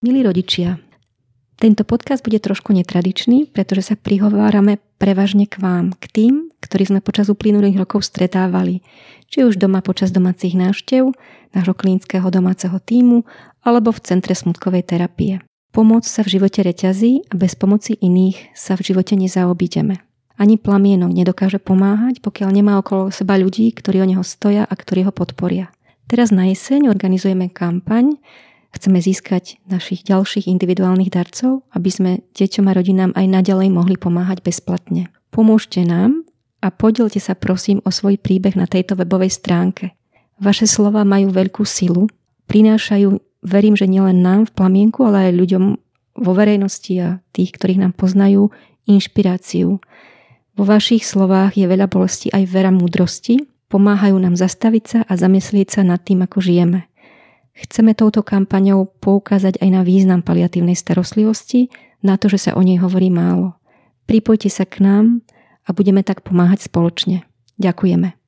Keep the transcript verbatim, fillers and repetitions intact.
Milí rodičia, tento podcast bude trošku netradičný, pretože sa prihovárame prevažne k vám, k tým, ktorí sme počas uplynulých rokov stretávali, či už doma počas domácich návštev, nášho klinického domáceho tímu, alebo v centre smutkovej terapie. Pomoc sa v živote reťazí a bez pomoci iných sa v živote nezaobídeme. Ani plamienok nedokáže pomáhať, pokiaľ nemá okolo seba ľudí, ktorí o neho stoja a ktorí ho podporia. Teraz na jeseň organizujeme kampaň, chceme získať našich ďalších individuálnych darcov, aby sme deťom a rodinám aj naďalej mohli pomáhať bezplatne. Pomôžte nám a podielte sa prosím o svoj príbeh na tejto webovej stránke. Vaše slova majú veľkú silu, prinášajú, verím, že nielen nám v plamienku, ale aj ľuďom vo verejnosti a tých, ktorých nám poznajú, inšpiráciu. Vo vašich slovách je veľa bolesti aj veľa múdrosti, pomáhajú nám zastaviť sa a zamyslieť sa nad tým, ako žijeme. Chceme touto kampaňou poukázať aj na význam paliatívnej starostlivosti, na to, že sa o nej hovorí málo. Pripojte sa k nám a budeme tak pomáhať spoločne. Ďakujeme.